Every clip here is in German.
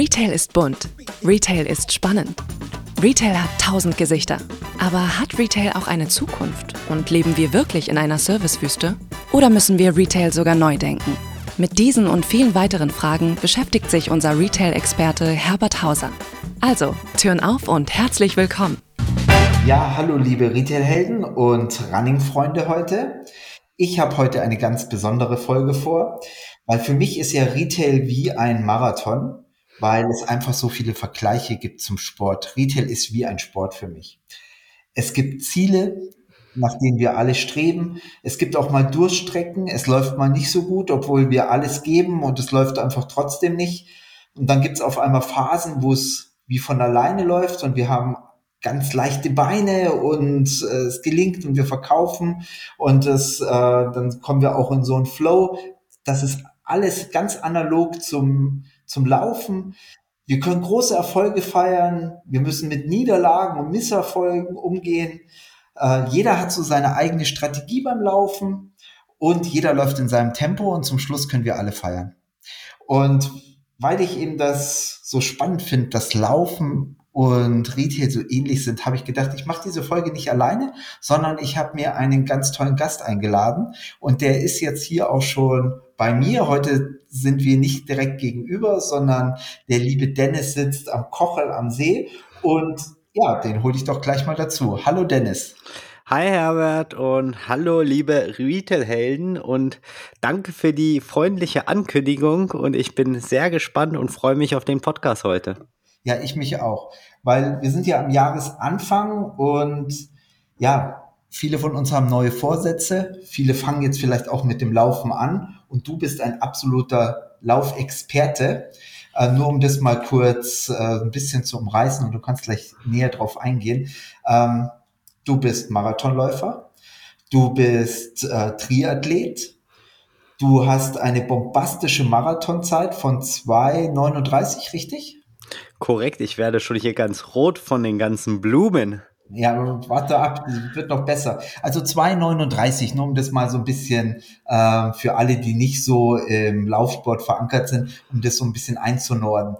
Retail ist bunt, Retail ist spannend. Retail hat 1000 Gesichter. Aber hat Retail auch eine Zukunft? Und leben wir wirklich in einer Servicewüste? Oder müssen wir Retail sogar neu denken? Mit diesen und vielen weiteren Fragen beschäftigt sich unser Retail-Experte Herbert Hauser. Also, Türen auf und herzlich willkommen! Ja, hallo liebe Retail-Helden und Running-Freunde heute. Ich habe heute eine ganz besondere Folge vor, weil für mich ist ja Retail wie ein Marathon, weil es einfach so viele Vergleiche gibt zum Sport. Retail ist wie ein Sport für mich. Es gibt Ziele, nach denen wir alle streben. Es gibt auch mal Durststrecken. Es läuft mal nicht so gut, obwohl wir alles geben und es läuft einfach trotzdem nicht. Und dann gibt es auf einmal Phasen, wo es wie von alleine läuft und wir haben ganz leichte Beine und es gelingt und wir verkaufen und dann kommen wir auch in so einen Flow. Das ist alles ganz analog zum Laufen. Wir können große Erfolge feiern. Wir müssen mit Niederlagen und Misserfolgen umgehen. Jeder hat so seine eigene Strategie beim Laufen und jeder läuft in seinem Tempo und zum Schluss können wir alle feiern. Und weil ich eben das so spannend finde, dass Laufen und Retail so ähnlich sind, habe ich gedacht, ich mache diese Folge nicht alleine, sondern ich habe mir einen ganz tollen Gast eingeladen und der ist jetzt hier auch schon bei mir. Heute sind wir nicht direkt gegenüber, sondern der liebe Dennis sitzt am Kochel am See und ja, den hole ich doch gleich mal dazu. Hallo Dennis. Hi Herbert und hallo liebe Retail-Helden und danke für die freundliche Ankündigung und ich bin sehr gespannt und freue mich auf den Podcast heute. Ja, ich mich auch, weil wir sind ja am Jahresanfang und ja, viele von uns haben neue Vorsätze, viele fangen jetzt vielleicht auch mit dem Laufen an und du bist ein absoluter Laufexperte. Nur um das mal kurz ein bisschen zu umreißen und du kannst gleich näher drauf eingehen. Du bist Marathonläufer, du bist Triathlet, du hast eine bombastische Marathonzeit von 2,39, richtig? Korrekt, ich werde schon hier ganz rot von den ganzen Blumen. Ja, warte ab, das wird noch besser. Also 2,39, nur um das mal so ein bisschen für alle, die nicht so im Laufsport verankert sind, um das so ein bisschen einzunorden.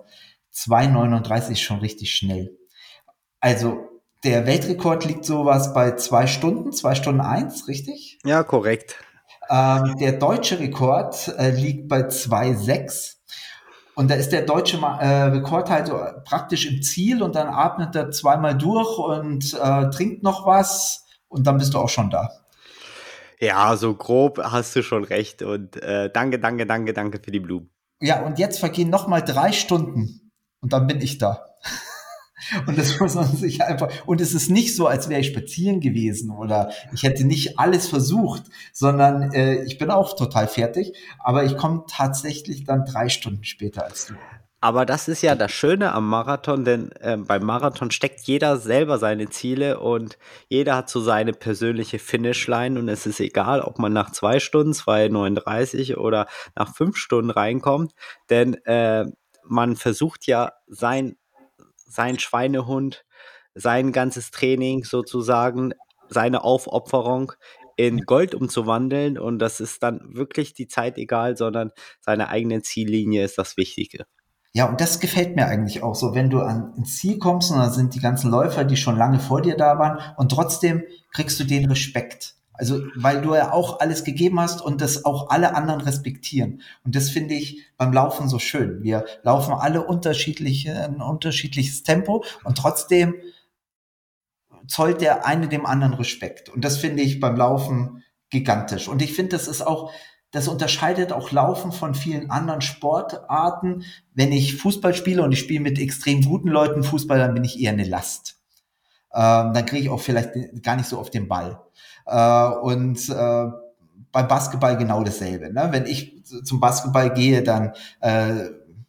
2,39 ist schon richtig schnell. Also der Weltrekord liegt sowas bei 2 Stunden 1, richtig? Ja, korrekt. Der deutsche Rekord liegt bei 2,6. Und da ist der deutsche Rekordhalter praktisch im Ziel und dann atmet er zweimal durch und trinkt noch was und dann bist du auch schon da. Ja, so grob hast du schon recht und danke für die Blumen. Ja, und jetzt vergehen nochmal 3 Stunden und dann bin ich da. Und das muss man sich einfach, und es ist nicht so, als wäre ich spazieren gewesen oder ich hätte nicht alles versucht, sondern ich bin auch total fertig, aber ich komme tatsächlich dann 3 Stunden später als du. Aber das ist ja das Schöne am Marathon, denn beim Marathon steckt jeder selber seine Ziele und jeder hat so seine persönliche Finishline und es ist egal, ob man nach 2 Stunden, 2,39 oder nach 5 Stunden reinkommt, denn man versucht ja sein Schweinehund, sein ganzes Training sozusagen, seine Aufopferung in Gold umzuwandeln und das ist dann wirklich die Zeit egal, sondern seine eigene Ziellinie ist das Wichtige. Ja, und das gefällt mir eigentlich auch so, wenn du ins Ziel kommst und dann sind die ganzen Läufer, die schon lange vor dir da waren und trotzdem kriegst du den Respekt. Also, weil du ja auch alles gegeben hast und das auch alle anderen respektieren. Und das finde ich beim Laufen so schön. Wir laufen alle ein unterschiedliches Tempo und trotzdem zollt der eine dem anderen Respekt. Und das finde ich beim Laufen gigantisch. Und ich finde, das unterscheidet auch Laufen von vielen anderen Sportarten. Wenn ich Fußball spiele und ich spiele mit extrem guten Leuten Fußball, dann bin ich eher eine Last. Dann kriege ich auch vielleicht gar nicht so auf den Ball. Und beim Basketball genau dasselbe. Ne? Wenn ich zum Basketball gehe, dann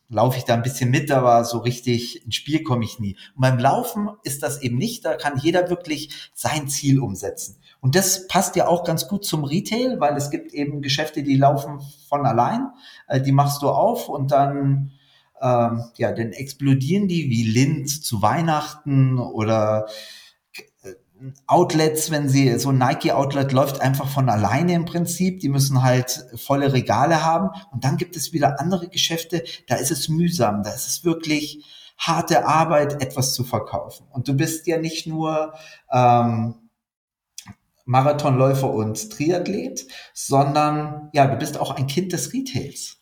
laufe ich da ein bisschen mit, aber so richtig ins Spiel komme ich nie. Und beim Laufen ist das eben nicht, da kann jeder wirklich sein Ziel umsetzen. Und das passt ja auch ganz gut zum Retail, weil es gibt eben Geschäfte, die laufen von allein, die machst du auf und dann dann explodieren die wie Lind zu Weihnachten oder Outlets, wenn sie, so ein Nike-Outlet läuft einfach von alleine im Prinzip, die müssen halt volle Regale haben und dann gibt es wieder andere Geschäfte, da ist es mühsam, da ist es wirklich harte Arbeit, etwas zu verkaufen und du bist ja nicht nur Marathonläufer und Triathlet, sondern ja, du bist auch ein Kind des Retails.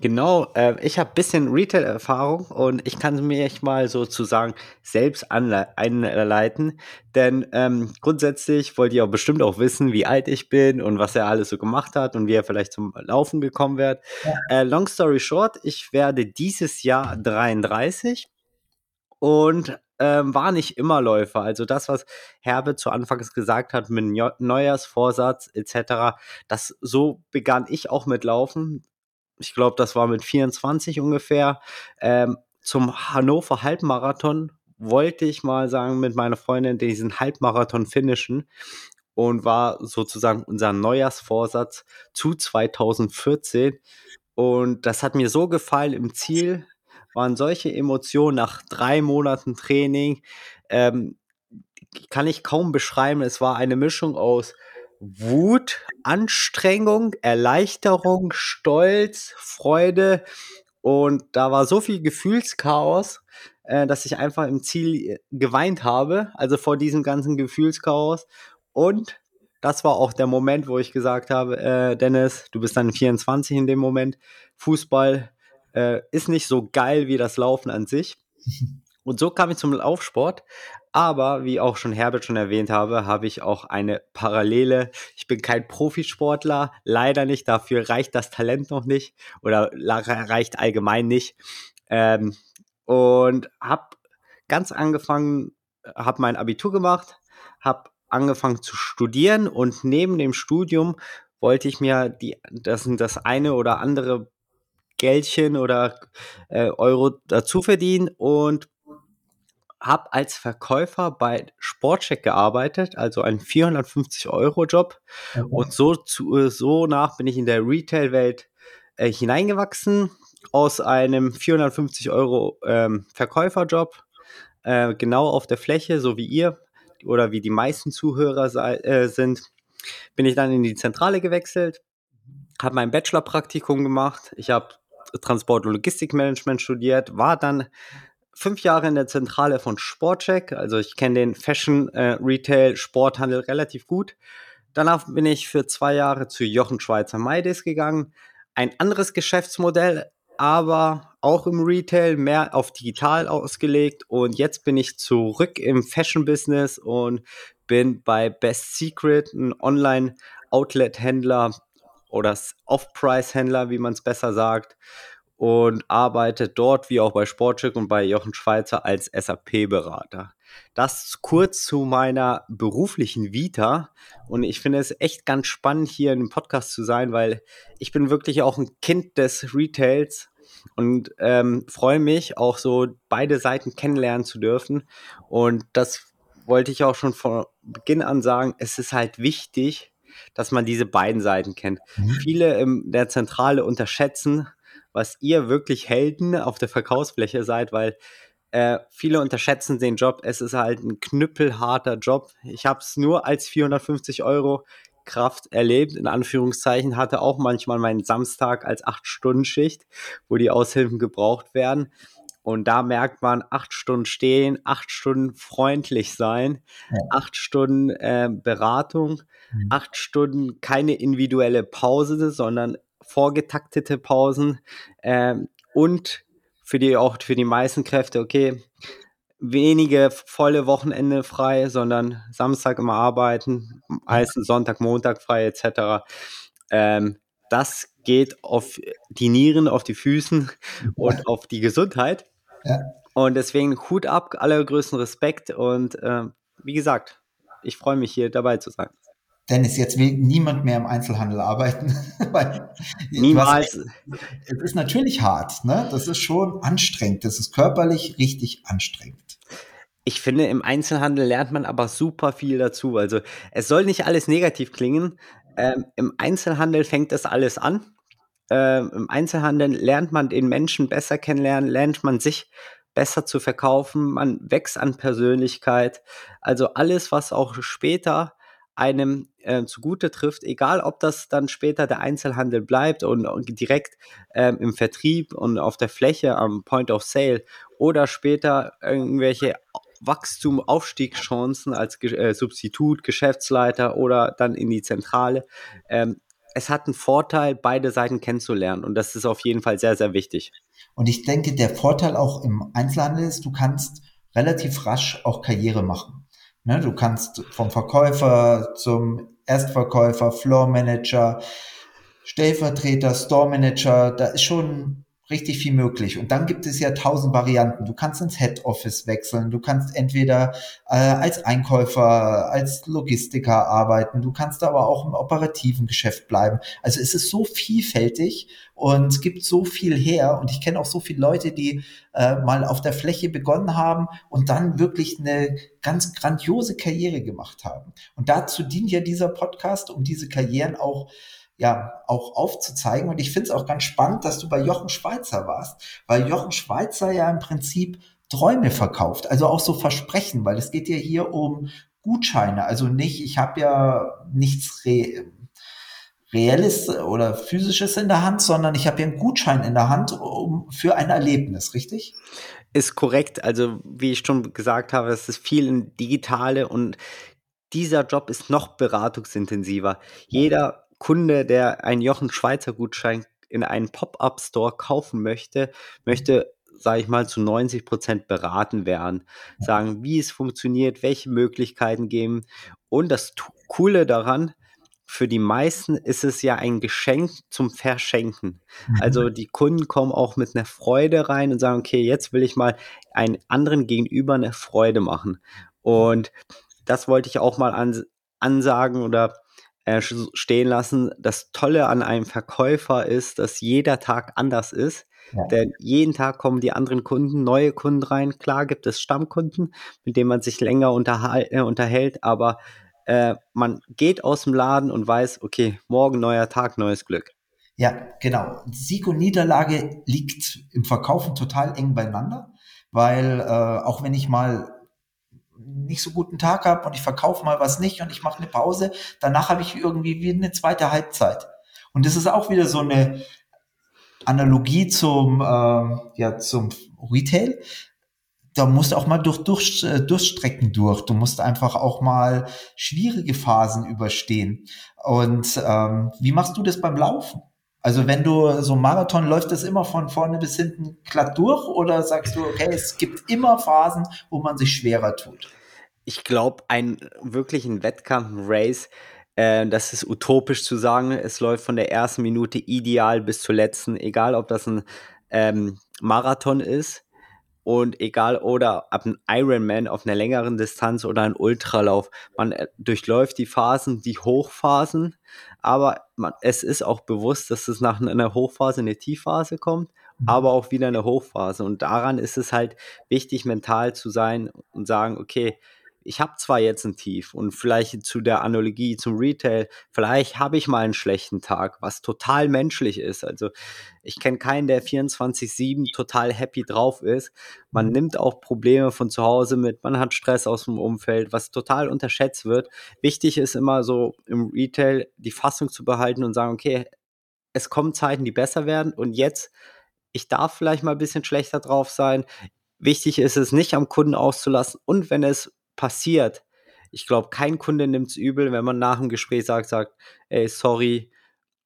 Genau, ich habe ein bisschen Retail-Erfahrung und ich kann mir mal sozusagen selbst einleiten, denn grundsätzlich wollt ihr auch bestimmt auch wissen, wie alt ich bin und was er alles so gemacht hat und wie er vielleicht zum Laufen gekommen wird. Ja. Long story short, ich werde dieses Jahr 33 und war nicht immer Läufer. Also das, was Herbert zu Anfangs gesagt hat mit Neujahrsvorsatz etc., das so begann ich auch mit Laufen. Ich glaube, das war mit 24 ungefähr. Zum Hannover Halbmarathon wollte ich mal sagen, mit meiner Freundin diesen Halbmarathon finishen und war sozusagen unser Neujahrsvorsatz zu 2014. Und das hat mir so gefallen im Ziel, waren solche Emotionen nach 3 Monaten Training. Kann ich kaum beschreiben. Es war eine Mischung aus Wut, Anstrengung, Erleichterung, Stolz, Freude und da war so viel Gefühlschaos, dass ich einfach im Ziel geweint habe, also vor diesem ganzen Gefühlschaos und das war auch der Moment, wo ich gesagt habe, Dennis, du bist dann 24 in dem Moment, Fußball ist nicht so geil wie das Laufen an sich. Und so kam ich zum Laufsport, aber wie auch schon Herbert schon erwähnt habe, habe ich auch eine Parallele. Ich bin kein Profisportler, leider nicht, dafür reicht das Talent noch nicht oder reicht allgemein nicht. Und habe ganz angefangen, habe mein Abitur gemacht, habe angefangen zu studieren und neben dem Studium wollte ich mir das eine oder andere Geldchen oder Euro dazu verdienen und habe als Verkäufer bei Sportscheck gearbeitet, also ein 450-Euro-Job. Ja. Und so nach bin ich in der Retail-Welt hineingewachsen aus einem 450-Euro Verkäuferjob, genau auf der Fläche, so wie ihr oder wie die meisten Zuhörer sind, bin ich dann in die Zentrale gewechselt, habe mein Bachelor-Praktikum gemacht, ich habe Transport- und Logistikmanagement studiert, war dann 5 Jahre in der Zentrale von Sportscheck, also ich kenne den Fashion, Retail, Sporthandel relativ gut. Danach bin ich für 2 Jahre zu Jochen Schweizer Maydis gegangen. Ein anderes Geschäftsmodell, aber auch im Retail, mehr auf digital ausgelegt. Und jetzt bin ich zurück im Fashion-Business und bin bei Best Secret, ein Online-Outlet-Händler oder Off-Price-Händler, wie man es besser sagt. Und arbeitet dort, wie auch bei Sportcheck und bei Jochen Schweizer, als SAP-Berater. Das kurz zu meiner beruflichen Vita. Und ich finde es echt ganz spannend, hier in dem Podcast zu sein, weil ich bin wirklich auch ein Kind des Retails und freue mich, auch so beide Seiten kennenlernen zu dürfen. Und das wollte ich auch schon von Beginn an sagen, es ist halt wichtig, dass man diese beiden Seiten kennt. Mhm. Viele in der Zentrale unterschätzen, was ihr wirklich Helden auf der Verkaufsfläche seid, weil viele unterschätzen den Job. Es ist halt ein knüppelharter Job. Ich habe es nur als 450 € Kraft erlebt, in Anführungszeichen. Hatte auch manchmal meinen Samstag als 8-Stunden-Schicht, wo die Aushilfen gebraucht werden. Und da merkt man, 8 Stunden stehen, 8 Stunden freundlich sein, ja. 8 Stunden Beratung, mhm. 8 Stunden keine individuelle Pause, sondern vorgetaktete Pausen und für die meisten Kräfte, okay, wenige volle Wochenende frei, sondern Samstag immer arbeiten, meistens Sonntag, Montag frei etc. Das geht auf die Nieren, auf die Füßen und auf die Gesundheit. Ja. Und deswegen Hut ab, allergrößten Respekt und wie gesagt, ich freue mich hier dabei zu sein. Dennis, jetzt will niemand mehr im Einzelhandel arbeiten. Niemals. Es ist natürlich hart, ne? Das ist schon anstrengend. Das ist körperlich richtig anstrengend. Ich finde, im Einzelhandel lernt man aber super viel dazu. Also es soll nicht alles negativ klingen. Im Einzelhandel fängt das alles an. Im Einzelhandel lernt man den Menschen besser kennenlernen, lernt man sich besser zu verkaufen, man wächst an Persönlichkeit. Also alles, was auch später einem zugute trifft, egal ob das dann später der Einzelhandel bleibt und direkt im Vertrieb und auf der Fläche am Point of Sale oder später irgendwelche Wachstum, Aufstiegschancen als Substitut, Geschäftsleiter oder dann in die Zentrale. Es hat einen Vorteil, beide Seiten kennenzulernen, und das ist auf jeden Fall sehr, sehr wichtig. Und ich denke, der Vorteil auch im Einzelhandel ist, du kannst relativ rasch auch Karriere machen. Ne? Du kannst vom Verkäufer zum Erstverkäufer, Floormanager, Stellvertreter, Storemanager, da ist schon richtig viel möglich. Und dann gibt es ja 1000 Varianten. Du kannst ins Head Office wechseln. Du kannst entweder als Einkäufer, als Logistiker arbeiten. Du kannst aber auch im operativen Geschäft bleiben. Also es ist so vielfältig und es gibt so viel her. Und ich kenne auch so viele Leute, die mal auf der Fläche begonnen haben und dann wirklich eine ganz grandiose Karriere gemacht haben. Und dazu dient ja dieser Podcast, um diese Karrieren auch aufzuzeigen. Und ich finde es auch ganz spannend, dass du bei Jochen Schweizer warst, weil Jochen Schweizer ja im Prinzip Träume verkauft, also auch so Versprechen, weil es geht ja hier um Gutscheine, also nicht, ich habe ja nichts Reelles oder Physisches in der Hand, sondern ich habe ja einen Gutschein in der Hand für ein Erlebnis, richtig? Ist korrekt, also wie ich schon gesagt habe, es ist viel in Digitale und dieser Job ist noch beratungsintensiver. Jeder Kunde, der einen Jochen Schweizer Gutschein in einen Pop-Up-Store kaufen möchte, sage ich mal, zu 90% beraten werden. Sagen, wie es funktioniert, welche Möglichkeiten geben. Und das Coole daran, für die meisten ist es ja ein Geschenk zum Verschenken. Also die Kunden kommen auch mit einer Freude rein und sagen, okay, jetzt will ich mal einen anderen gegenüber eine Freude machen. Und das wollte ich auch mal ansagen oder stehen lassen. Das Tolle an einem Verkäufer ist, dass jeder Tag anders ist, denn jeden Tag kommen die anderen Kunden, neue Kunden rein. Klar gibt es Stammkunden, mit denen man sich länger unterhält, aber man geht aus dem Laden und weiß, okay, morgen neuer Tag, neues Glück. Ja, genau. Sieg und Niederlage liegt im Verkaufen total eng beieinander, weil auch wenn ich mal nicht so guten Tag habe und ich verkaufe mal was nicht und ich mache eine Pause, danach habe ich irgendwie wie eine zweite Halbzeit. Und das ist auch wieder so eine Analogie zum Retail. Da musst du auch mal durchstrecken durch. Du musst einfach auch mal schwierige Phasen überstehen. Und wie machst du das beim Laufen? Also wenn du so einen Marathon, läuft das immer von vorne bis hinten glatt durch oder sagst du, okay, es gibt immer Phasen, wo man sich schwerer tut? Ich glaube, einen wirklichen Wettkampf, ein Race, das ist utopisch zu sagen, es läuft von der ersten Minute ideal bis zur letzten, egal ob das ein Marathon ist und egal oder ab einem Ironman auf einer längeren Distanz oder ein Ultralauf. Man durchläuft die Phasen, die Hochphasen, aber es ist auch bewusst, dass es nach einer Hochphase eine Tiefphase kommt, aber auch wieder eine Hochphase. Und daran ist es halt wichtig, mental zu sein und sagen, okay, ich habe zwar jetzt ein Tief und vielleicht zu der Analogie zum Retail, vielleicht habe ich mal einen schlechten Tag, was total menschlich ist. Also ich kenne keinen, der 24/7 total happy drauf ist. Man nimmt auch Probleme von zu Hause mit, man hat Stress aus dem Umfeld, was total unterschätzt wird. Wichtig ist immer so im Retail die Fassung zu behalten und sagen, okay, es kommen Zeiten, die besser werden und jetzt, ich darf vielleicht mal ein bisschen schlechter drauf sein. Wichtig ist es, nicht am Kunden auszulassen und wenn es passiert. Ich glaube, kein Kunde nimmt es übel, wenn man nach dem Gespräch sagt, ey, sorry,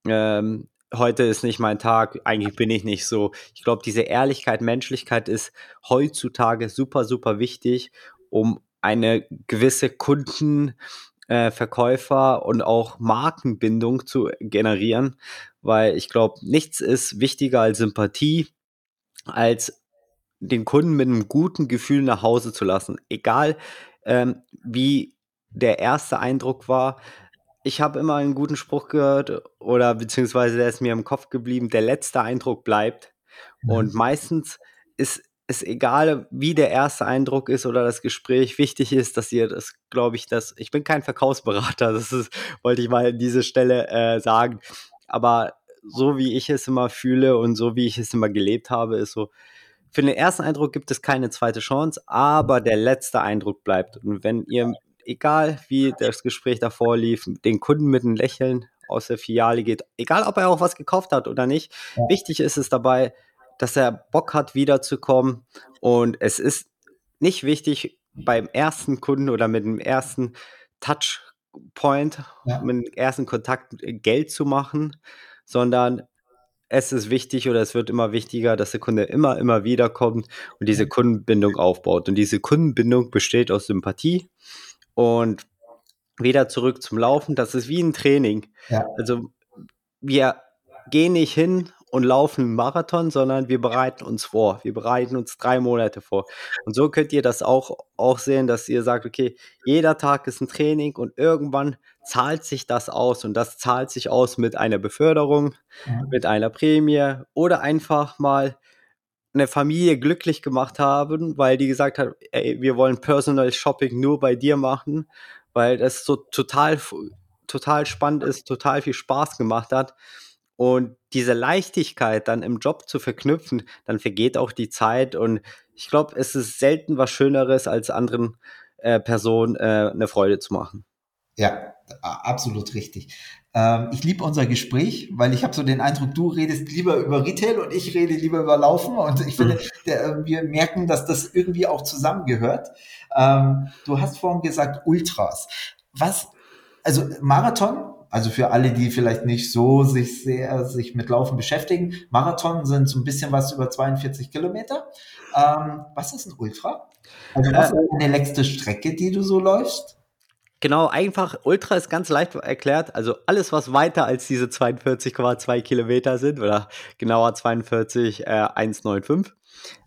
heute ist nicht mein Tag, eigentlich bin ich nicht so. Ich glaube, diese Ehrlichkeit, Menschlichkeit ist heutzutage super, super wichtig, um eine gewisse Kunden-, Verkäufer- und auch Markenbindung zu generieren, weil ich glaube, nichts ist wichtiger als Sympathie, als den Kunden mit einem guten Gefühl nach Hause zu lassen. Egal, wie der erste Eindruck war. Ich habe immer einen guten Spruch gehört oder beziehungsweise der ist mir im Kopf geblieben, der letzte Eindruck bleibt. Und meistens ist es egal, wie der erste Eindruck ist oder das Gespräch. Wichtig ist, dass ihr das, glaube ich, ich bin kein Verkaufsberater, wollte ich mal an dieser Stelle sagen. Aber so wie ich es immer fühle und so wie ich es immer gelebt habe, ist so, Für den ersten Eindruck gibt es keine zweite Chance, aber der letzte Eindruck bleibt. Und wenn ihr, egal wie das Gespräch davor lief, den Kunden mit einem Lächeln aus der Filiale geht, egal ob er auch was gekauft hat oder nicht, wichtig ist es dabei, dass er Bock hat, wiederzukommen. Und es ist nicht wichtig, beim ersten Kunden oder mit dem ersten Touchpoint, mit dem ersten Kontakt Geld zu machen, sondern es ist wichtig oder es wird immer wichtiger, dass der Kunde immer wiederkommt und diese Kundenbindung aufbaut. Und diese Kundenbindung besteht aus Sympathie und wieder zurück zum Laufen. Das ist wie ein Training. Ja. Also wir gehen nicht hin und laufen einen Marathon, sondern wir bereiten uns vor. Wir bereiten uns 3 Monate vor. Und so könnt ihr das auch sehen, dass ihr sagt, okay, jeder Tag ist ein Training und irgendwann zahlt sich das aus. Und das zahlt sich aus mit einer Beförderung, mit einer Prämie oder einfach mal eine Familie glücklich gemacht haben, weil die gesagt hat, ey, wir wollen Personal Shopping nur bei dir machen, weil das so total spannend ist, total viel Spaß gemacht hat. Und diese Leichtigkeit dann im Job zu verknüpfen, dann vergeht auch die Zeit. Und ich glaube, es ist selten was Schöneres, als anderen Personen eine Freude zu machen. Ja, absolut richtig. Ich liebe unser Gespräch, weil ich habe so den Eindruck, du redest lieber über Retail und ich rede lieber über Laufen. Und ich finde, wir merken, dass das irgendwie auch zusammengehört. Du hast vorhin gesagt, Ultras. Also Marathon? Also für alle, die vielleicht nicht so sich mit Laufen beschäftigen. Marathon sind so ein bisschen was über 42 Kilometer. Was ist ein Ultra? Also was ist eine letzte Strecke, die du so läufst? Genau, einfach Ultra ist ganz leicht erklärt. Also alles, was weiter als diese 42,2 Kilometer sind oder genauer 42,195.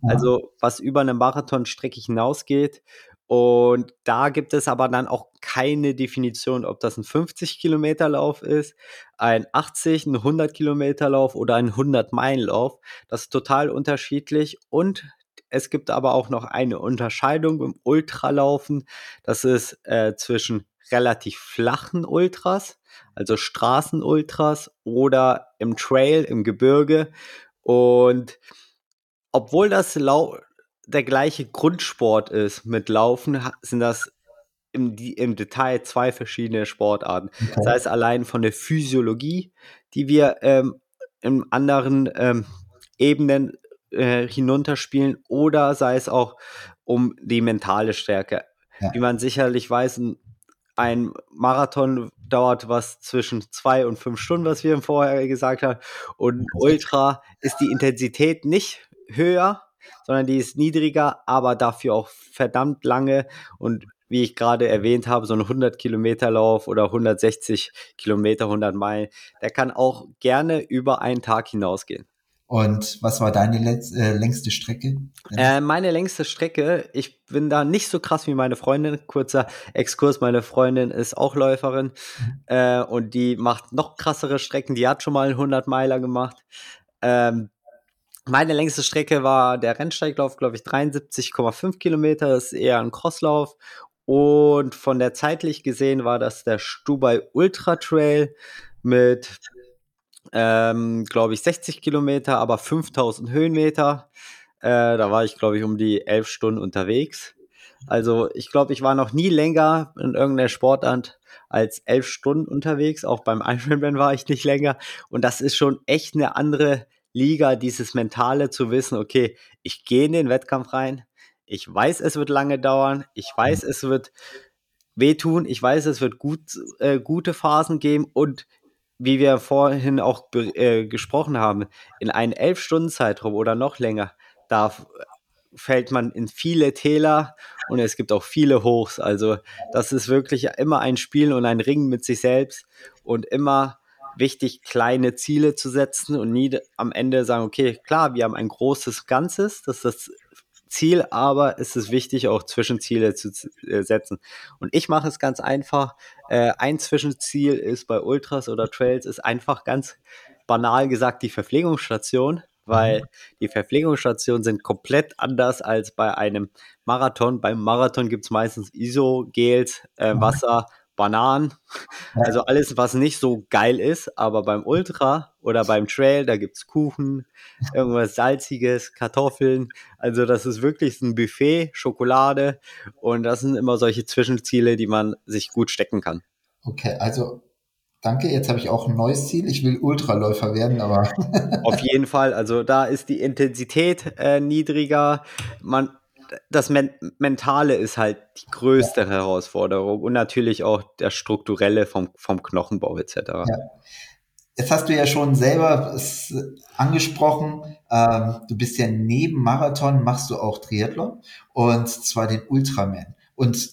Also was über eine Marathonstrecke hinausgeht. Und da gibt es aber dann auch keine Definition, ob das ein 50-Kilometer-Lauf ist, ein 80, ein 100-Kilometer-Lauf oder ein 100-Meilen-Lauf. Das ist total unterschiedlich. Und es gibt aber auch noch eine Unterscheidung im Ultralaufen. Das ist zwischen relativ flachen Ultras, also Straßenultras oder im Trail, im Gebirge. Und obwohl das der gleiche Grundsport ist mit Laufen, sind das im Detail 2 verschiedene Sportarten. Okay. Das heißt, allein von der Physiologie, die wir in anderen Ebenen hinunterspielen, oder sei es auch um die mentale Stärke. Ja. Wie man sicherlich weiß, ein Marathon dauert was zwischen 2 und 5 Stunden, was wir vorher gesagt haben. Und Ultra ist die Intensität nicht höher, sondern die ist niedriger, aber dafür auch verdammt lange. Und wie ich gerade erwähnt habe, so ein 100-Kilometer-Lauf oder 160 Kilometer, 100 Meilen, der kann auch gerne über einen Tag hinausgehen. Und was war deine längste Strecke? Meine längste Strecke, ich bin da nicht so krass wie meine Freundin. Kurzer Exkurs, meine Freundin ist auch Läuferin und die macht noch krassere Strecken. Die hat schon mal einen 100-Meiler gemacht. Meine längste Strecke war der Rennsteiglauf, glaube ich, 73,5 Kilometer. Das ist eher ein Crosslauf. Und von der zeitlich gesehen war das der Stubai Ultra Trail mit, glaube ich, 60 Kilometer, aber 5000 Höhenmeter. Da war ich, glaube ich, um die 11 Stunden unterwegs. Also ich glaube, ich war noch nie länger in irgendeiner Sportart als 11 Stunden unterwegs. Auch beim Ironman war ich nicht länger. Und das ist schon echt eine andere Liga, dieses Mentale zu wissen, okay, ich gehe in den Wettkampf rein, ich weiß, es wird lange dauern, ich weiß, es wird wehtun, ich weiß, es wird gute Phasen geben und wie wir vorhin auch gesprochen haben, in einen 11-Stunden-Zeitraum oder noch länger, da fällt man in viele Täler und es gibt auch viele Hochs, also das ist wirklich immer ein Spiel und ein Ringen mit sich selbst und immer wichtig, kleine Ziele zu setzen und nie am Ende sagen, okay, klar, wir haben ein großes Ganzes, das ist das Ziel, aber es ist wichtig, auch Zwischenziele zu setzen. Und ich mache es ganz einfach. Ein Zwischenziel ist bei Ultras oder Trails, ist einfach ganz banal gesagt die Verpflegungsstation, weil die Verpflegungsstationen sind komplett anders als bei einem Marathon. Beim Marathon gibt es meistens Isogels, Wasser, Bananen, also alles, was nicht so geil ist, aber beim Ultra oder beim Trail, da gibt's Kuchen, irgendwas Salziges, Kartoffeln, also das ist wirklich ein Buffet, Schokolade und das sind immer solche Zwischenziele, die man sich gut stecken kann. Okay, also danke, jetzt habe ich auch ein neues Ziel, ich will Ultraläufer werden, aber... Auf jeden Fall, also da ist die Intensität niedriger, das Mentale ist halt die größte Herausforderung und natürlich auch das Strukturelle vom Knochenbau etc. Ja. Jetzt hast du ja schon selber angesprochen, du bist ja neben Marathon, machst du auch Triathlon und zwar den Ultraman. Und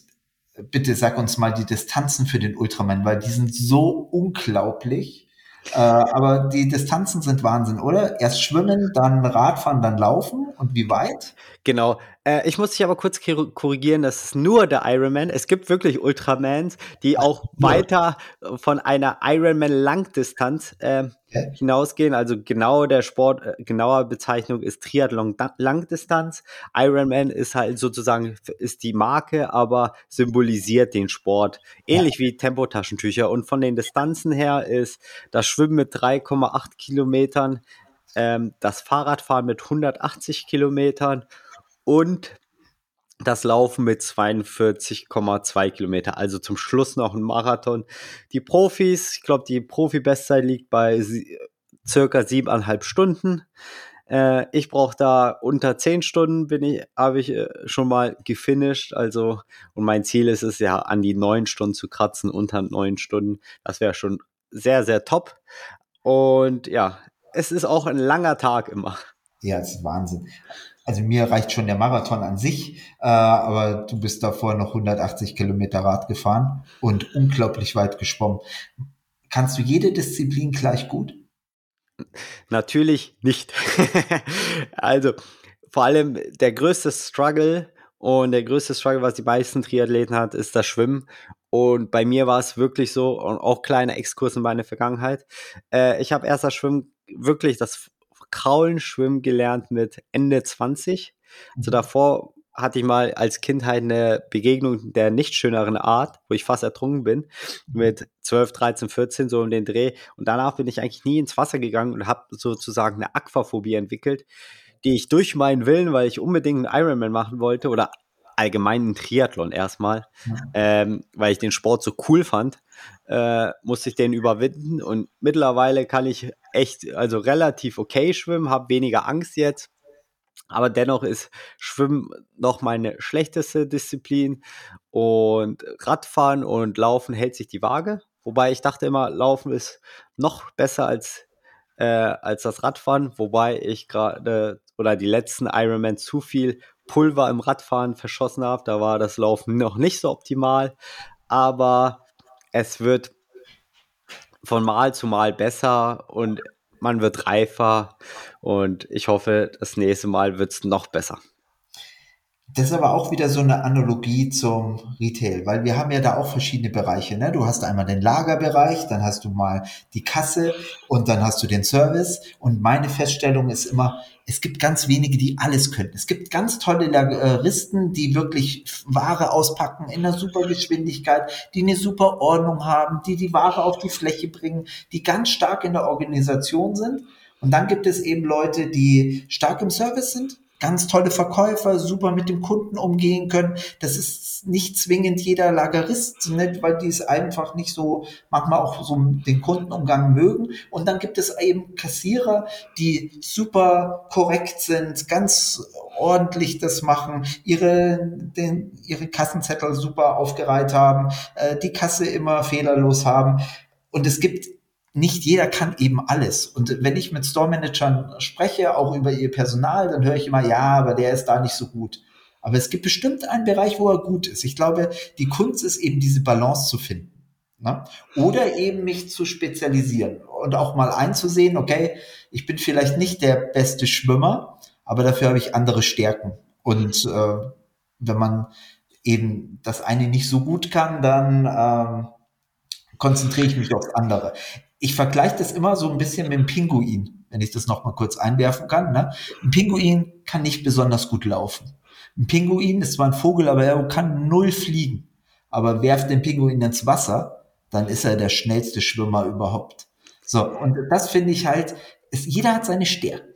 bitte sag uns mal die Distanzen für den Ultraman, weil die sind so unglaublich. Aber die Distanzen sind Wahnsinn, oder? Erst schwimmen, dann Radfahren, dann laufen und wie weit? Genau. Ich muss dich aber kurz korrigieren, das ist nur der Ironman. Es gibt wirklich Ultramans, die auch weiter von einer Ironman-Langdistanz hinausgehen. Also genau der Sport, genauer Bezeichnung ist Triathlon-Langdistanz. Ironman ist halt sozusagen ist die Marke, aber symbolisiert den Sport. Ähnlich wie Tempotaschentücher. Und von den Distanzen her ist das Schwimmen mit 3,8 Kilometern, das Fahrradfahren mit 180 Kilometern und das Laufen mit 42,2 Kilometer, also zum Schluss noch ein Marathon. Die Profis, ich glaube, die Profi-Bestzeit liegt bei circa 7,5 Stunden. Ich brauche da unter 10 Stunden, habe ich schon mal gefinisht. Also, und mein Ziel ist es ja, an die 9 Stunden zu kratzen, unter 9 Stunden. Das wäre schon sehr, sehr top. Und ja, es ist auch ein langer Tag immer. Ja, das ist Wahnsinn. Also mir reicht schon der Marathon an sich, aber du bist davor noch 180 Kilometer Rad gefahren und unglaublich weit geschwommen. Kannst du jede Disziplin gleich gut? Natürlich nicht. Also vor allem der größte Struggle, was die meisten Triathleten hat, ist das Schwimmen. Und bei mir war es wirklich so, und auch kleiner Exkurs in meine Vergangenheit. Ich habe erst das Schwimmen, wirklich das Kraulen-Schwimmen gelernt mit Ende 20. Also davor hatte ich mal als Kindheit eine Begegnung der nicht schöneren Art, wo ich fast ertrunken bin, mit 12, 13, 14, so um den Dreh. Und danach bin ich eigentlich nie ins Wasser gegangen und habe sozusagen eine Aquaphobie entwickelt, die ich durch meinen Willen, weil ich unbedingt einen Ironman machen wollte oder allgemein einen Triathlon erstmal, weil ich den Sport so cool fand, musste ich den überwinden und mittlerweile kann ich echt, also relativ okay schwimmen, habe weniger Angst jetzt, aber dennoch ist Schwimmen noch meine schlechteste Disziplin und Radfahren und Laufen hält sich die Waage, wobei ich dachte immer, Laufen ist noch besser als das Radfahren, wobei ich gerade oder die letzten Ironman zu viel Pulver im Radfahren verschossen habe, da war das Laufen noch nicht so optimal, aber es wird von Mal zu Mal besser und man wird reifer und ich hoffe, das nächste Mal wird es noch besser. Das ist aber auch wieder so eine Analogie zum Retail, weil wir haben ja da auch verschiedene Bereiche, ne? Du hast einmal den Lagerbereich, dann hast du mal die Kasse und dann hast du den Service. Und meine Feststellung ist immer, es gibt ganz wenige, die alles können. Es gibt ganz tolle Lageristen, die wirklich Ware auspacken in einer super Geschwindigkeit, die eine super Ordnung haben, die die Ware auf die Fläche bringen, die ganz stark in der Organisation sind. Und dann gibt es eben Leute, die stark im Service sind, ganz tolle Verkäufer, super mit dem Kunden umgehen können. Das ist nicht zwingend jeder Lagerist, nicht, weil die es einfach nicht so, manchmal auch so den Kundenumgang mögen. Und dann gibt es eben Kassierer, die super korrekt sind, ganz ordentlich das machen, ihre Kassenzettel super aufgereiht haben, die Kasse immer fehlerlos haben. Und es gibt nicht jeder kann eben alles. Und wenn ich mit Store-Managern spreche, auch über ihr Personal, dann höre ich immer, ja, aber der ist da nicht so gut. Aber es gibt bestimmt einen Bereich, wo er gut ist. Ich glaube, die Kunst ist eben diese Balance zu finden. Ne? Oder eben mich zu spezialisieren und auch mal einzusehen, okay, ich bin vielleicht nicht der beste Schwimmer, aber dafür habe ich andere Stärken. Und wenn man eben das eine nicht so gut kann, dann konzentriere ich mich aufs andere. Ich vergleiche das immer so ein bisschen mit dem Pinguin, wenn ich das nochmal kurz einwerfen kann. Ne? Ein Pinguin kann nicht besonders gut laufen. Ein Pinguin ist zwar ein Vogel, aber er kann null fliegen. aber werft den Pinguin ins Wasser, dann ist er der schnellste Schwimmer überhaupt. So, und das finde ich halt, jeder hat seine Stärken.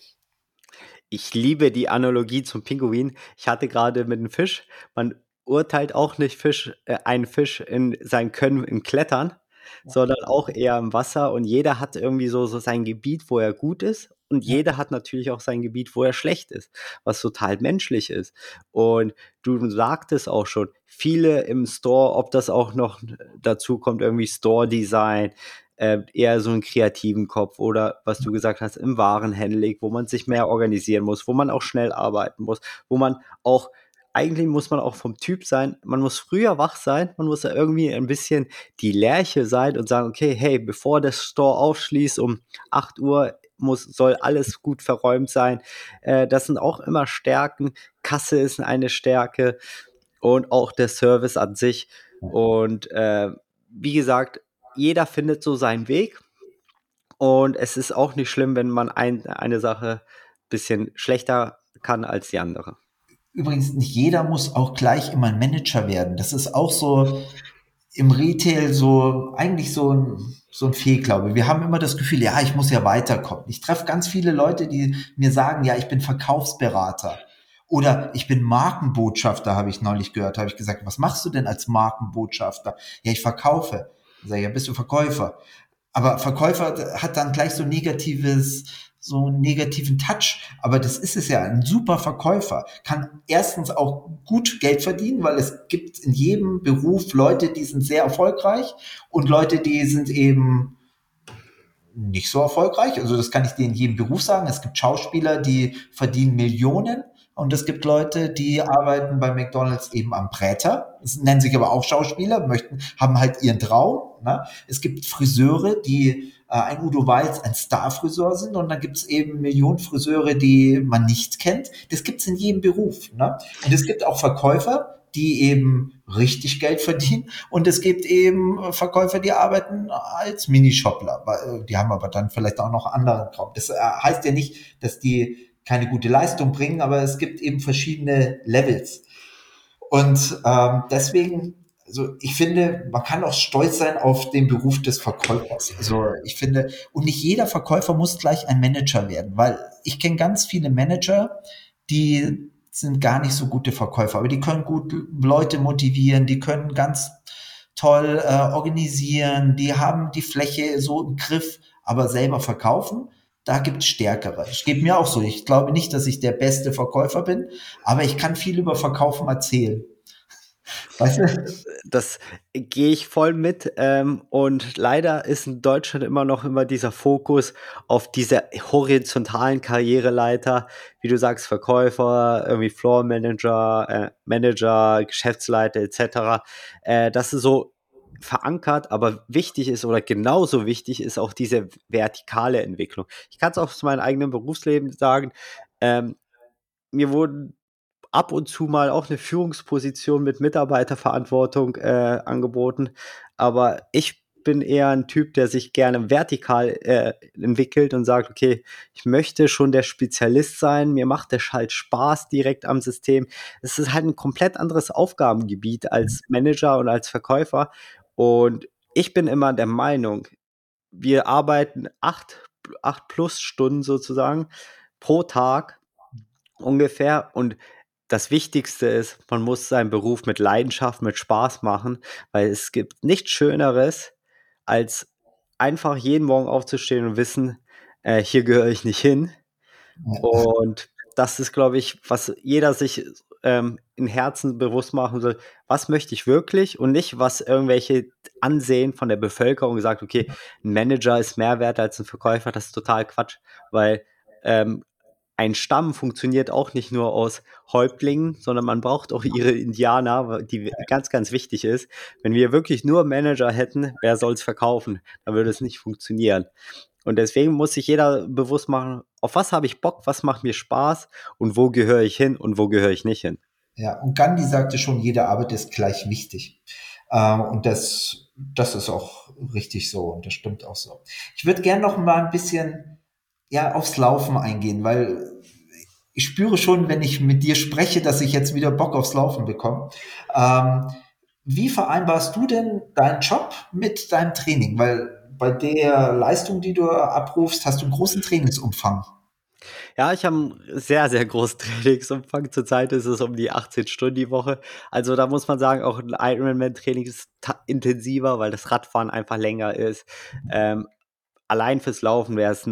Ich liebe die Analogie zum Pinguin. Ich hatte gerade mit einem Fisch, man urteilt auch nicht einen Fisch in sein Können im Klettern, sondern auch eher im Wasser, und jeder hat irgendwie so sein Gebiet, wo er gut ist, und jeder hat natürlich auch sein Gebiet, wo er schlecht ist, was total menschlich ist. Und du sagtest auch schon, viele im Store, ob das auch noch dazu kommt, irgendwie Store-Design, eher so einen kreativen Kopf, oder was du gesagt hast, im Warenhandling, wo man sich mehr organisieren muss, wo man auch schnell arbeiten muss, wo man auch, eigentlich muss man auch vom Typ sein, man muss früher wach sein, man muss ja irgendwie ein bisschen die Lerche sein und sagen, okay, hey, bevor der Store aufschließt um 8 Uhr, soll alles gut verräumt sein. Das sind auch immer Stärken, Kasse ist eine Stärke und auch der Service an sich. Und wie gesagt, jeder findet so seinen Weg, und es ist auch nicht schlimm, wenn man eine Sache ein bisschen schlechter kann als die andere. Übrigens, nicht jeder muss auch gleich immer ein Manager werden. Das ist auch so im Retail so ein Fehlglaube. Wir haben immer das Gefühl, ja, ich muss ja weiterkommen. Ich treffe ganz viele Leute, die mir sagen, ja, ich bin Verkaufsberater oder ich bin Markenbotschafter, habe ich neulich gehört. Habe ich gesagt, was machst du denn als Markenbotschafter? Ja, ich verkaufe. Ich sage, ja, bist du Verkäufer? Aber Verkäufer hat dann gleich so einen negativen Touch, aber das ist es ja, ein super Verkäufer kann erstens auch gut Geld verdienen, weil es gibt in jedem Beruf Leute, die sind sehr erfolgreich und Leute, die sind eben nicht so erfolgreich, also das kann ich dir in jedem Beruf sagen, es gibt Schauspieler, die verdienen Millionen und es gibt Leute, die arbeiten bei McDonald's eben am Bräter, das nennen sich aber auch Schauspieler, haben halt ihren Traum, ne? Es gibt Friseure, die ein Udo Walz, ein Star-Friseur sind, und dann gibt es eben Millionen Friseure, die man nicht kennt. Das gibt es in jedem Beruf. Ne? Und es gibt auch Verkäufer, die eben richtig Geld verdienen, und es gibt eben Verkäufer, die arbeiten als Minishopler. Die haben aber dann vielleicht auch noch anderen Traum. Das heißt ja nicht, dass die keine gute Leistung bringen, aber es gibt eben verschiedene Levels. Und deswegen... Also ich finde, man kann auch stolz sein auf den Beruf des Verkäufers. Also ich finde, und nicht jeder Verkäufer muss gleich ein Manager werden, weil ich kenne ganz viele Manager, die sind gar nicht so gute Verkäufer, aber die können gut Leute motivieren, die können ganz toll organisieren, die haben die Fläche so im Griff, aber selber verkaufen, da gibt es Stärkere. Das geht mir auch so. Ich glaube nicht, dass ich der beste Verkäufer bin, aber ich kann viel über Verkaufen erzählen. Weißt du? Das gehe ich voll mit. Und leider ist in Deutschland immer noch dieser Fokus auf diese horizontalen Karriereleiter, wie du sagst, Verkäufer, irgendwie Floor Manager, Manager, Geschäftsleiter etc. Das ist so verankert, aber wichtig ist oder genauso wichtig ist auch diese vertikale Entwicklung. Ich kann es auch aus meinem eigenen Berufsleben sagen, mir wurden ab und zu mal auch eine Führungsposition mit Mitarbeiterverantwortung angeboten. Aber ich bin eher ein Typ, der sich gerne vertikal entwickelt und sagt, okay, ich möchte schon der Spezialist sein, mir macht der halt Spaß direkt am System. Es ist halt ein komplett anderes Aufgabengebiet als Manager und als Verkäufer. Und ich bin immer der Meinung, wir arbeiten 8 plus Stunden sozusagen pro Tag ungefähr, und das Wichtigste ist, man muss seinen Beruf mit Leidenschaft, mit Spaß machen, weil es gibt nichts Schöneres, als einfach jeden Morgen aufzustehen und wissen, hier gehöre ich nicht hin. Und das ist, glaube ich, was jeder sich im Herzen bewusst machen soll, was möchte ich wirklich und nicht, was irgendwelche Ansehen von der Bevölkerung sagt, okay, ein Manager ist mehr wert als ein Verkäufer, das ist total Quatsch, weil ein Stamm funktioniert auch nicht nur aus Häuptlingen, sondern man braucht auch ihre Indianer, die ganz, ganz wichtig ist. Wenn wir wirklich nur Manager hätten, wer soll es verkaufen? Dann würde es nicht funktionieren. Und deswegen muss sich jeder bewusst machen, auf was habe ich Bock, was macht mir Spaß und wo gehöre ich hin und wo gehöre ich nicht hin. Ja, und Gandhi sagte schon, jede Arbeit ist gleich wichtig. Und das ist auch richtig so und das stimmt auch so. Ich würde gerne noch mal ein bisschen aufs Laufen eingehen, weil ich spüre schon, wenn ich mit dir spreche, dass ich jetzt wieder Bock aufs Laufen bekomme. Wie vereinbarst du denn deinen Job mit deinem Training? Weil bei der Leistung, die du abrufst, hast du einen großen Trainingsumfang. Ja, ich habe einen sehr, sehr großen Trainingsumfang. Zurzeit ist es um die 18 Stunden die Woche. Also da muss man sagen, auch ein Ironman-Training ist intensiver, weil das Radfahren einfach länger ist. Allein fürs Laufen wäre es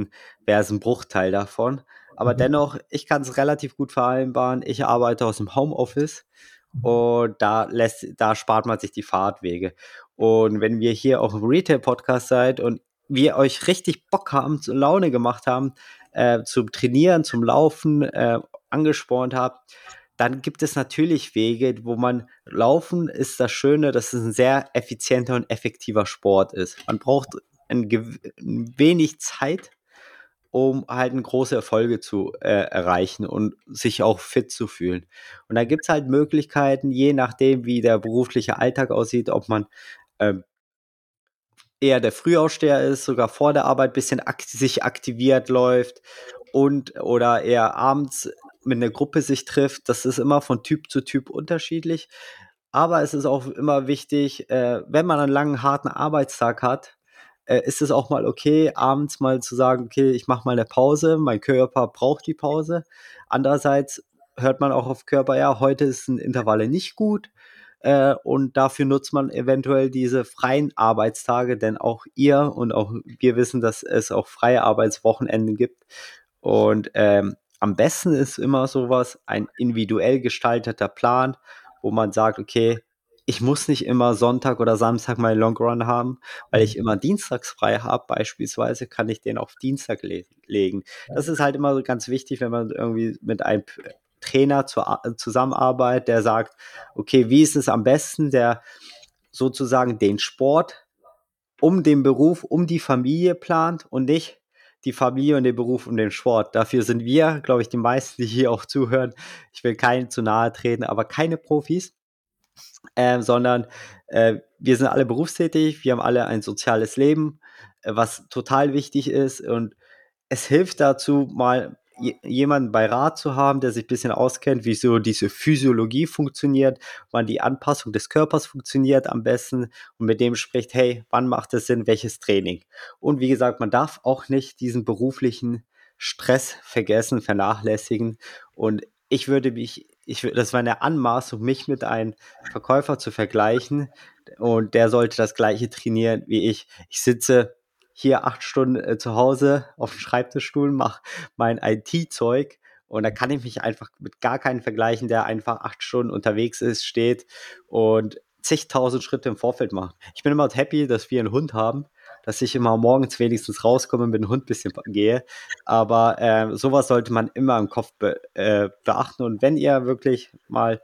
ein Bruchteil davon. Aber dennoch, ich kann es relativ gut vereinbaren. Ich arbeite aus dem Homeoffice und da spart man sich die Fahrtwege. Und wenn wir hier auch im Retail-Podcast seid und wir euch richtig Bock haben, Laune gemacht haben, zum Trainieren, zum Laufen angespornt habt, dann gibt es natürlich Wege, wo man Laufen ist das Schöne, dass es ein sehr effizienter und effektiver Sport ist. Man braucht ein wenig Zeit, um halt große Erfolge zu erreichen und sich auch fit zu fühlen. Und da gibt es halt Möglichkeiten, je nachdem, wie der berufliche Alltag aussieht, ob man eher der Frühaufsteher ist, sogar vor der Arbeit ein bisschen sich aktiviert läuft oder eher abends mit einer Gruppe sich trifft. Das ist immer von Typ zu Typ unterschiedlich. Aber es ist auch immer wichtig, wenn man einen langen, harten Arbeitstag hat, ist es auch mal okay, abends mal zu sagen, okay, ich mache mal eine Pause, mein Körper braucht die Pause. Andererseits hört man auch auf Körper, ja, heute ist ein Intervalle nicht gut und dafür nutzt man eventuell diese freien Arbeitstage, denn auch ihr und auch wir wissen, dass es auch freie Arbeitswochenenden gibt und am besten ist immer sowas, ein individuell gestalteter Plan, wo man sagt, okay, ich muss nicht immer Sonntag oder Samstag meinen Longrun haben, weil ich immer dienstags frei habe. Beispielsweise kann ich den auf Dienstag legen. Das ist halt immer so ganz wichtig, wenn man irgendwie mit einem Trainer zusammenarbeitet, der sagt, okay, wie ist es am besten, der sozusagen den Sport um den Beruf, um die Familie plant und nicht die Familie und den Beruf und den Sport. Dafür sind wir, glaube ich, die meisten, die hier auch zuhören. Ich will keinen zu nahe treten, aber keine Profis. Sondern wir sind alle berufstätig, wir haben alle ein soziales Leben, was total wichtig ist und es hilft dazu, mal jemanden bei Rat zu haben, der sich ein bisschen auskennt, wie so diese Physiologie funktioniert, wann die Anpassung des Körpers funktioniert am besten und mit dem spricht, hey, wann macht es Sinn, welches Training? Und wie gesagt, man darf auch nicht diesen beruflichen Stress vergessen, vernachlässigen und das war eine Anmaßung, mich mit einem Verkäufer zu vergleichen und der sollte das Gleiche trainieren wie ich. Ich sitze hier 8 Stunden zu Hause auf dem Schreibtischstuhl, mache mein IT-Zeug und da kann ich mich einfach mit gar keinen vergleichen, der einfach 8 Stunden unterwegs ist, steht und zigtausend Schritte im Vorfeld macht. Ich bin immer happy, dass wir einen Hund haben, dass ich immer morgens wenigstens rauskomme und mit dem Hund ein bisschen gehe. Aber sowas sollte man immer im Kopf beachten. Und wenn ihr wirklich mal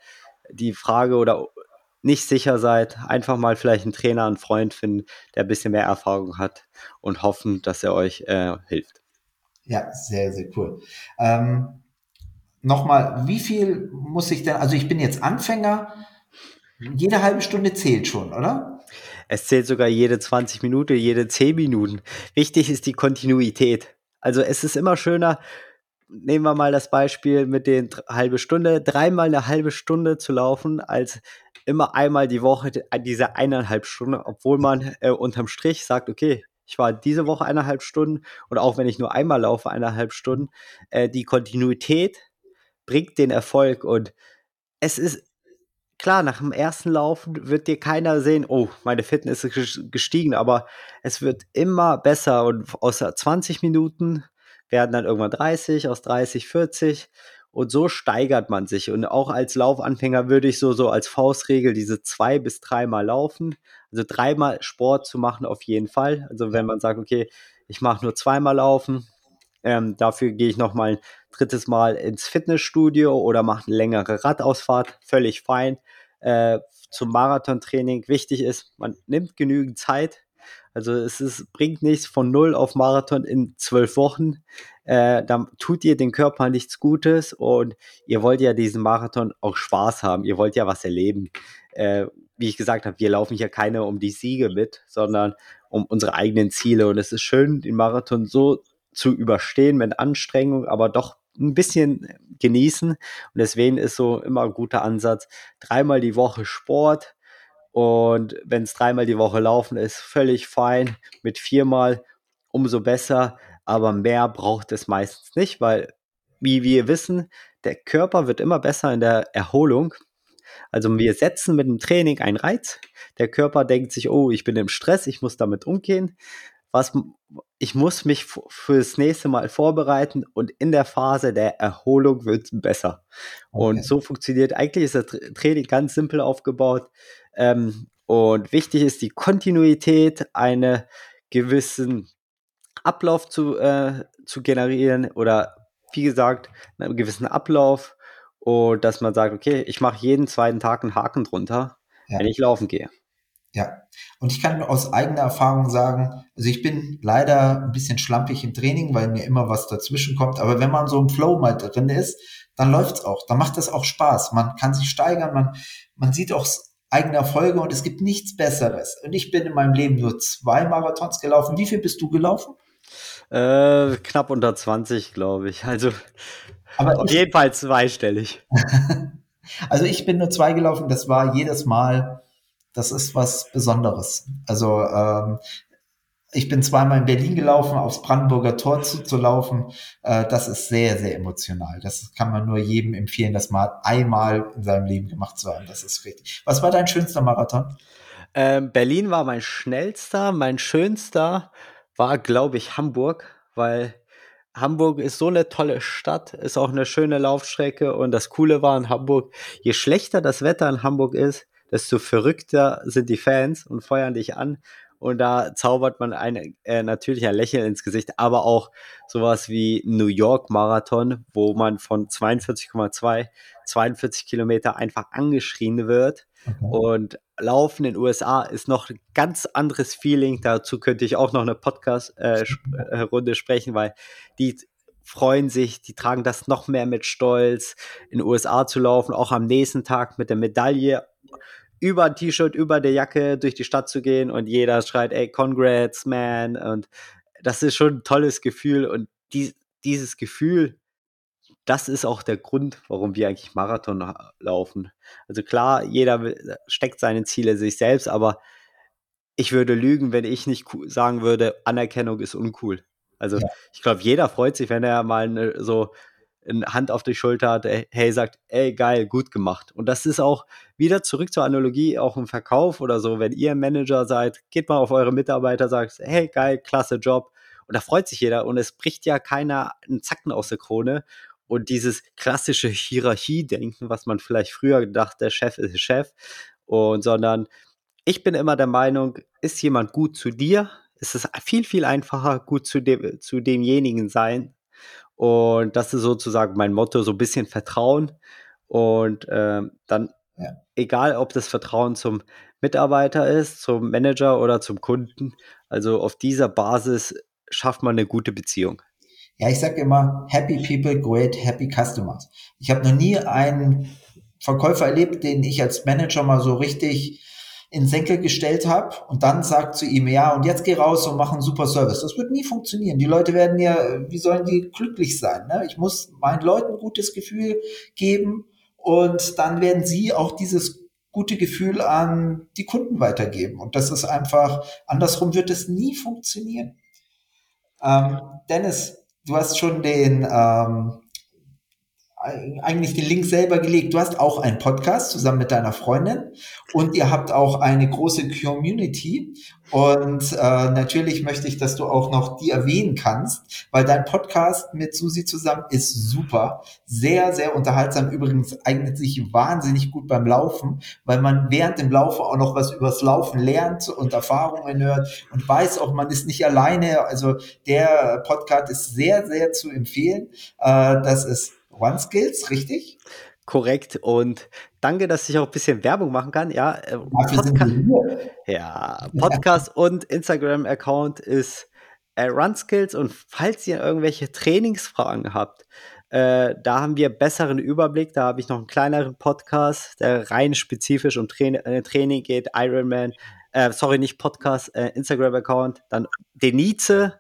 die Frage oder nicht sicher seid, einfach mal vielleicht einen Trainer, einen Freund finden, der ein bisschen mehr Erfahrung hat und hoffen, dass er euch hilft. Ja, sehr, sehr cool. Nochmal, wie viel muss ich denn, also ich bin jetzt Anfänger, jede halbe Stunde zählt schon, oder? Es zählt sogar jede 20 Minuten, jede 10 Minuten. Wichtig ist die Kontinuität. Also es ist immer schöner, nehmen wir mal das Beispiel mit den halbe Stunde, dreimal eine halbe Stunde zu laufen, als immer einmal die Woche diese 1,5 Stunden, obwohl man unterm Strich sagt, okay, ich war diese Woche 1,5 Stunden und auch wenn ich nur einmal laufe, 1,5 Stunden, die Kontinuität bringt den Erfolg und es ist klar, nach dem ersten Laufen wird dir keiner sehen, oh, meine Fitness ist gestiegen, aber es wird immer besser und aus 20 Minuten werden dann irgendwann 30, aus 30, 40 und so steigert man sich und auch als Laufanfänger würde ich so als Faustregel diese 2 bis 3 Mal laufen, also 3 Mal Sport zu machen auf jeden Fall, also wenn man sagt, okay, ich mache nur 2 Mal laufen, dafür gehe ich nochmal ein 3. Mal ins Fitnessstudio oder mache eine längere Radausfahrt, völlig fein. Zum Marathontraining wichtig ist, man nimmt genügend Zeit. Also bringt nichts von 0 auf Marathon in 12 Wochen. Dann tut ihr den Körper nichts Gutes und ihr wollt ja diesen Marathon auch Spaß haben. Ihr wollt ja was erleben. Wie ich gesagt habe, wir laufen hier keine um die Siege mit, sondern um unsere eigenen Ziele. Und es ist schön, den Marathon so zu überstehen mit Anstrengung, aber doch ein bisschen genießen. Und deswegen ist so immer ein guter Ansatz, 3 Mal die Woche Sport Und wenn es 3-mal die Woche laufen ist, völlig fein. Mit 4-mal umso besser. Aber mehr braucht es meistens nicht, weil, wie wir wissen, der Körper wird immer besser in der Erholung. Also wir setzen mit dem Training einen Reiz. Der Körper denkt sich, oh, ich bin im Stress, ich muss damit umgehen. Ich muss mich fürs nächste Mal vorbereiten und in der Phase der Erholung wird es besser. Okay. Und so funktioniert, eigentlich ist das Training ganz simpel aufgebaut. Und wichtig ist die Kontinuität, einen gewissen Ablauf zu generieren oder wie gesagt, einen gewissen Ablauf und dass man sagt, okay, ich mache jeden zweiten Tag einen Haken drunter, wenn ich laufen gehe. Ja, und ich kann aus eigener Erfahrung sagen, also ich bin leider ein bisschen schlampig im Training, weil mir immer was dazwischen kommt, aber wenn man so im Flow mal drin ist, dann läuft's auch, dann macht das auch Spaß, man kann sich steigern, man sieht auch eigene Erfolge und es gibt nichts Besseres. Und ich bin in meinem Leben so 2 Marathons gelaufen. Wie viel bist du gelaufen? Knapp unter 20, glaube ich. Also aber auf jeden Fall zweistellig. Also ich bin nur 2 gelaufen, das war jedes Mal... Das ist was Besonderes. Also ich bin zweimal in Berlin gelaufen, aufs Brandenburger Tor zu laufen. Das ist sehr, sehr emotional. Das kann man nur jedem empfehlen, das mal einmal in seinem Leben gemacht zu haben. Das ist richtig. Was war dein schönster Marathon? Berlin war mein schnellster. Mein schönster war, glaube ich, Hamburg, weil Hamburg ist so eine tolle Stadt, ist auch eine schöne Laufstrecke. Und das Coole war in Hamburg, je schlechter das Wetter in Hamburg ist, desto verrückter sind die Fans und feuern dich an. Und da zaubert man natürlich ein Lächeln ins Gesicht, aber auch sowas wie New York Marathon, wo man von 42 Kilometer einfach angeschrien wird. Mhm. Und Laufen in den USA ist noch ein ganz anderes Feeling. Dazu könnte ich auch noch eine Podcast-Runde sprechen, weil die freuen sich, die tragen das noch mehr mit Stolz, in den USA zu laufen, auch am nächsten Tag mit der Medaille über ein T-Shirt, über der Jacke durch die Stadt zu gehen und jeder schreit, ey, congrats, man, und das ist schon ein tolles Gefühl und dieses Gefühl, das ist auch der Grund, warum wir eigentlich Marathon laufen. Also klar, jeder steckt seine Ziele sich selbst, aber ich würde lügen, wenn ich nicht sagen würde, Anerkennung ist uncool. Also ich glaube, jeder freut sich, wenn er mal eine Hand auf die Schulter hat, hey, sagt, ey, geil, gut gemacht. Und das ist auch wieder zurück zur Analogie, auch im Verkauf oder so, wenn ihr Manager seid, geht mal auf eure Mitarbeiter, sagt, hey, geil, klasse Job. Und da freut sich jeder und es bricht ja keiner einen Zacken aus der Krone. Und dieses klassische Hierarchie-Denken, was man vielleicht früher gedacht, der Chef ist Chef, sondern ich bin immer der Meinung, ist jemand gut zu dir, ist es viel, viel einfacher, gut zu demjenigen sein. Und das ist sozusagen mein Motto, so ein bisschen Vertrauen und dann, egal ob das Vertrauen zum Mitarbeiter ist, zum Manager oder zum Kunden, also auf dieser Basis schafft man eine gute Beziehung. Ja, ich sage immer, happy people, great happy customers. Ich habe noch nie einen Verkäufer erlebt, den ich als Manager mal so richtig in Senkel gestellt habe und dann sagt zu ihm, ja, und jetzt geh raus und mach einen super Service. Das wird nie funktionieren. Die Leute werden ja, wie sollen die glücklich sein? Ne? Ich muss meinen Leuten ein gutes Gefühl geben und dann werden sie auch dieses gute Gefühl an die Kunden weitergeben. Und das ist einfach, andersrum wird es nie funktionieren. Dennis, du hast schon den Link selber gelegt. Du hast auch einen Podcast zusammen mit deiner Freundin und ihr habt auch eine große Community und natürlich möchte ich, dass du auch noch die erwähnen kannst, weil dein Podcast mit Susi zusammen ist super, sehr, sehr unterhaltsam. Übrigens eignet sich wahnsinnig gut beim Laufen, weil man während dem Laufen auch noch was übers Laufen lernt und Erfahrungen hört und weiß auch, man ist nicht alleine. Also der Podcast ist sehr, sehr zu empfehlen. Das ist RunSkills, richtig? Korrekt. Und danke, dass ich auch ein bisschen Werbung machen kann. Ja, Podcast und Instagram-Account ist RunSkills. Und falls ihr irgendwelche Trainingsfragen habt, da haben wir besseren Überblick. Da habe ich noch einen kleineren Podcast, der rein spezifisch um Training geht, Ironman, sorry, nicht Podcast, Instagram-Account, dann Denize,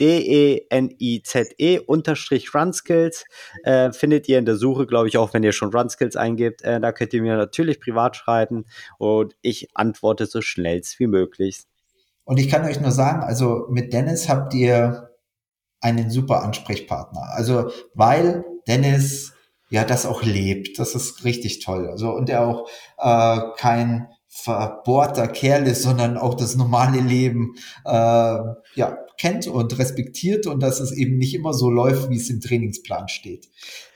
DENIZE_RunSkills, findet ihr in der Suche, glaube ich, auch wenn ihr schon RunSkills eingebt, da könnt ihr mir natürlich privat schreiben und ich antworte so schnell wie möglich. Und ich kann euch nur sagen, also mit Dennis habt ihr einen super Ansprechpartner, also weil Dennis ja das auch lebt, das ist richtig toll, also und er auch kein verbohrter Kerl ist, sondern auch das normale Leben kennt und respektiert und dass es eben nicht immer so läuft, wie es im Trainingsplan steht.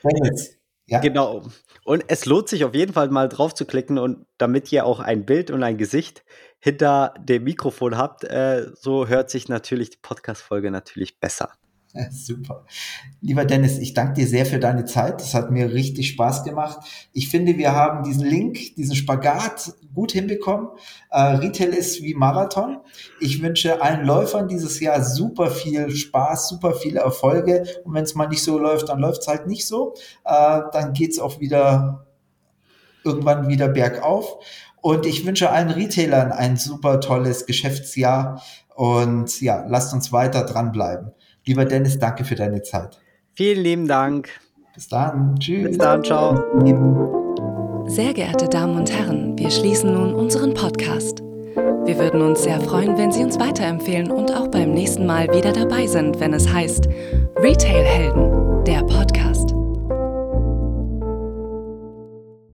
Dennis, ja? Genau. Und es lohnt sich auf jeden Fall mal drauf zu klicken und damit ihr auch ein Bild und ein Gesicht hinter dem Mikrofon habt, so hört sich natürlich die Podcast-Folge natürlich besser. Super. Lieber Dennis, ich danke dir sehr für deine Zeit. Das hat mir richtig Spaß gemacht. Ich finde, wir haben diesen Link, diesen Spagat gut hinbekommen. Retail ist wie Marathon. Ich wünsche allen Läufern dieses Jahr super viel Spaß, super viele Erfolge. Und wenn es mal nicht so läuft, dann läuft es halt nicht so. Dann geht es auch wieder irgendwann wieder bergauf. Und ich wünsche allen Retailern ein super tolles Geschäftsjahr. Und ja, lasst uns weiter dranbleiben. Lieber Dennis, danke für deine Zeit. Vielen lieben Dank. Bis dann. Tschüss. Bis dann, ciao. Sehr geehrte Damen und Herren, wir schließen nun unseren Podcast. Wir würden uns sehr freuen, wenn Sie uns weiterempfehlen und auch beim nächsten Mal wieder dabei sind, wenn es heißt Retail-Helden, der Podcast.